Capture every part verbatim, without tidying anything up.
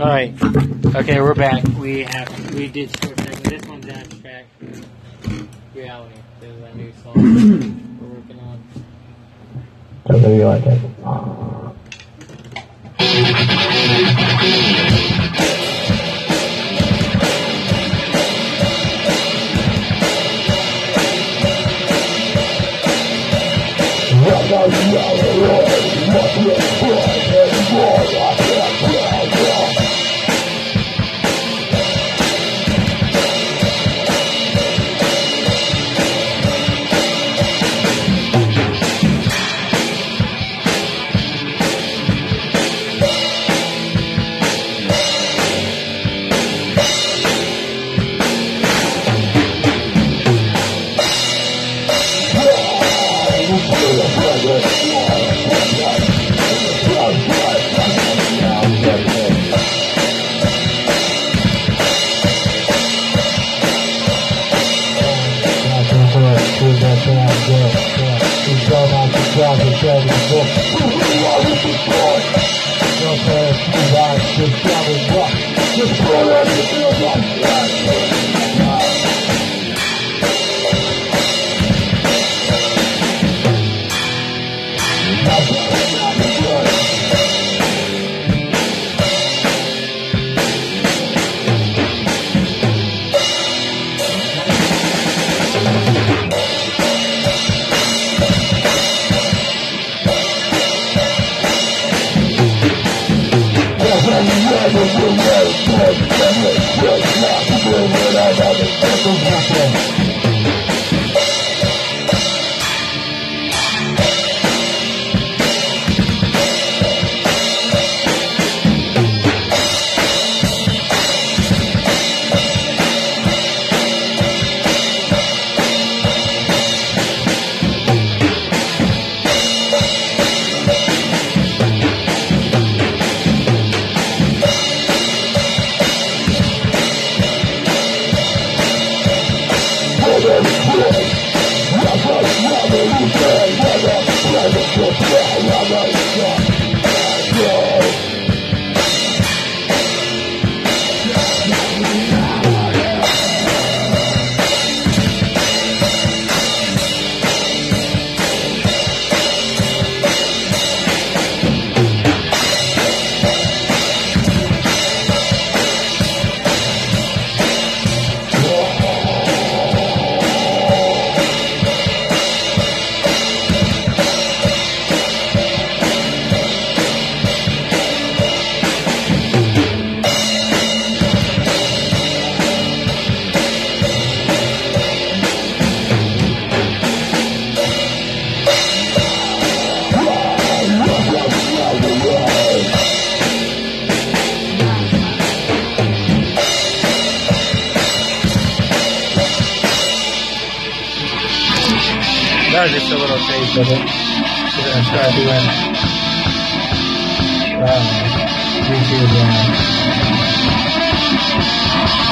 All right. Okay, we're back. We have we did short track. This one's abstract reality. This is our new song we're working on. I really like it.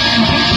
Thank you.